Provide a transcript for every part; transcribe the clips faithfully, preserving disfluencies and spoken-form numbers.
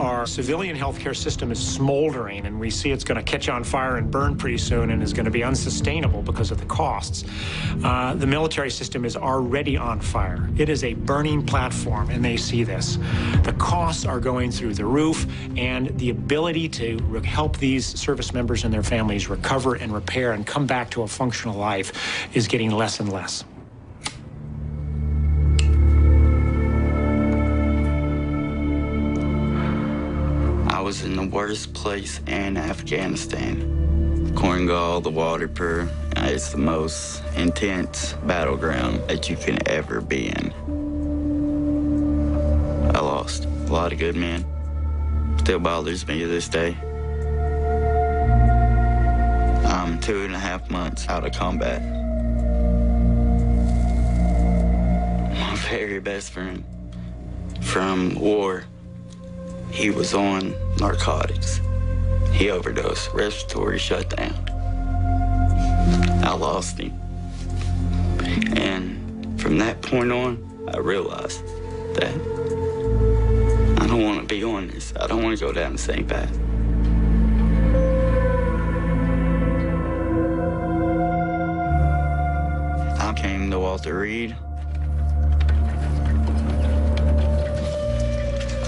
our civilian healthcare system is smoldering, and we see it's going to catch on fire and burn pretty soon and is going to be unsustainable because of the costs. Uh, the military system is already on fire. It is a burning platform, and they see this. The costs are going through the roof, and the ability to help these service members and their families recover and repair and come back to a functional life is getting less and less. I was in the worst place in Afghanistan. Korngal, the Waterpur, it's the most intense battleground that you can ever be in. I lost a lot of good men. Still bothers me to this day. I'm two and a half months out of combat. My very best friend from war, he was on narcotics. He overdosed, respiratory shutdown. I lost him. And from that point on, I realized that I don't want to be on this. I don't want to go down the same path. I came to Walter Reed.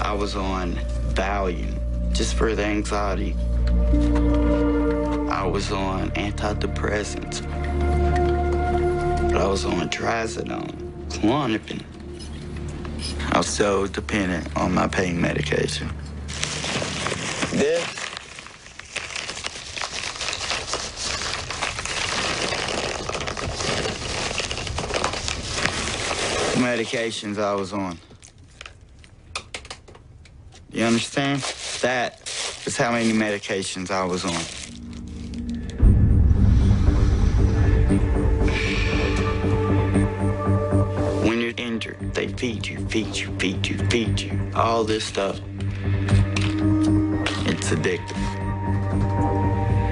I was on Valium just for the anxiety. I was on antidepressants. I was on trazodone, Klonopin. I was so dependent on my pain medication. This medications I was on. You understand? That is how many medications I was on. When you're injured, they feed you, feed you, feed you, feed you. All this stuff. It's addictive.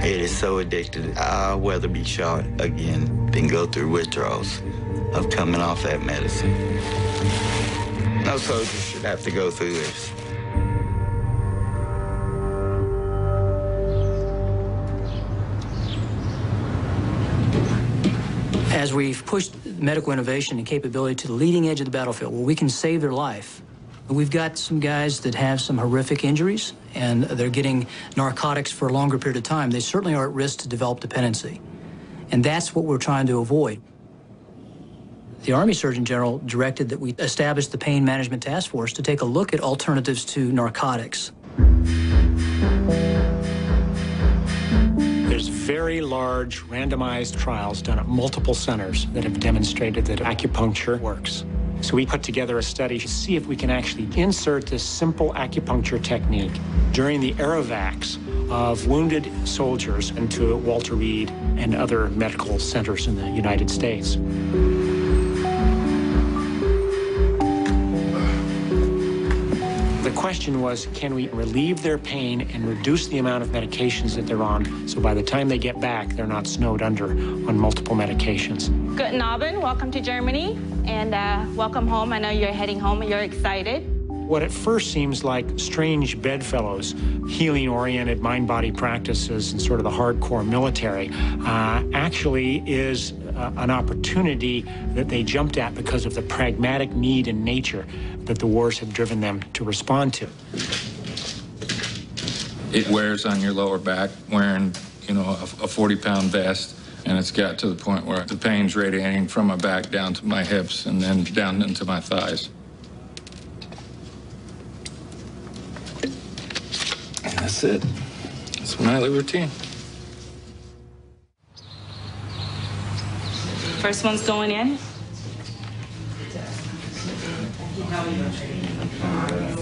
It is so addictive. I'd rather be shot again than go through withdrawals of coming off that medicine. No soldier should have to go through this. As we've pushed medical innovation and capability to the leading edge of the battlefield, where we can save their life, we've got some guys that have some horrific injuries, and they're getting narcotics for a longer period of time. They certainly are at risk to develop dependency. And that's what we're trying to avoid. The Army Surgeon General directed that we establish the Pain Management Task Force to take a look at alternatives to narcotics. There's very large randomized trials done at multiple centers that have demonstrated that acupuncture works. So we put together a study to see if we can actually insert this simple acupuncture technique during the aerovacs of wounded soldiers into Walter Reed and other medical centers in the United States. The question was, can we relieve their pain and reduce the amount of medications that they're on, so by the time they get back, they're not snowed under on multiple medications. Guten Abend, welcome to Germany, and uh, welcome home. I know you're heading home and you're excited. What at first seems like strange bedfellows, healing-oriented mind-body practices and sort of the hardcore military, uh, actually is uh, an opportunity that they jumped at because of the pragmatic need and nature that the wars have driven them to respond to. It wears on your lower back wearing, you know, a forty-pound vest, and it's got to the point where the pain's radiating from my back down to my hips and then down into my thighs. That's it. It's my nightly routine. First one's going in.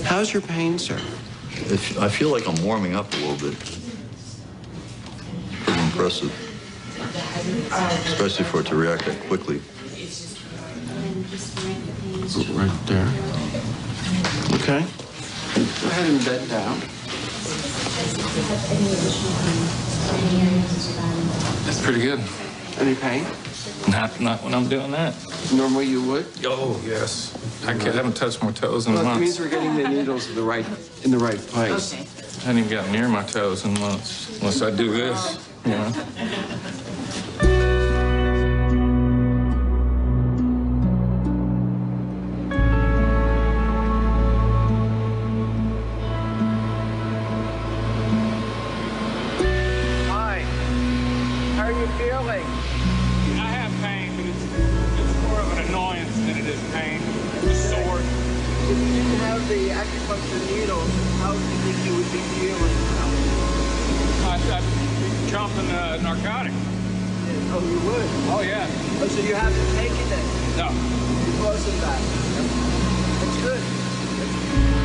How's your pain, sir? If, I feel like I'm warming up a little bit. Pretty impressive. Especially for it to react that quickly. Right there. Okay. Go ahead and bend down. That's pretty good. Any pain? Not, not when I'm doing that. Normally you would? Oh, yes. I, can't, I haven't touched my toes in well, months. It means we're getting the needles in the right, in the right place. Okay. I haven't even gotten near my toes in months, unless I do this, you know. Hi. How are you feeling? I have pain, but it's... annoyance than it is pain. It's sore. If you didn't have the acupuncture needles, how do you think you would be feeling now? I'd, I'd be chomping a narcotic. Yeah. Oh, you would? Oh, yeah. Oh, so you haven't taken it? No. You're close to that. That's good.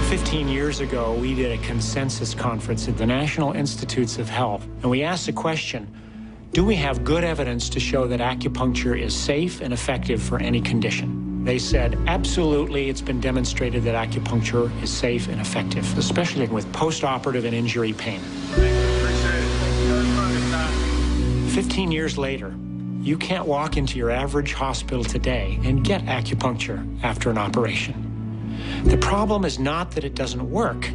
fifteen years ago, we did a consensus conference at the National Institutes of Health, and we asked the question, do we have good evidence to show that acupuncture is safe and effective for any condition? They said, absolutely, it's been demonstrated that acupuncture is safe and effective, especially with post-operative and injury pain. Thank you, appreciate it. fifteen years later, you can't walk into your average hospital today and get acupuncture after an operation. The problem is not that it doesn't work.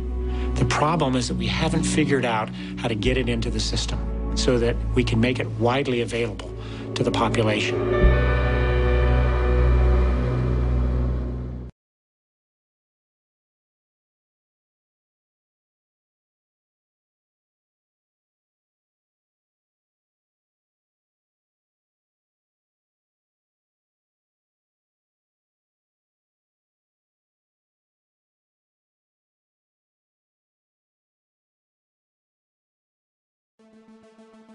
The problem is that we haven't figured out how to get it into the system, so that we can make it widely available to the population. Thank you.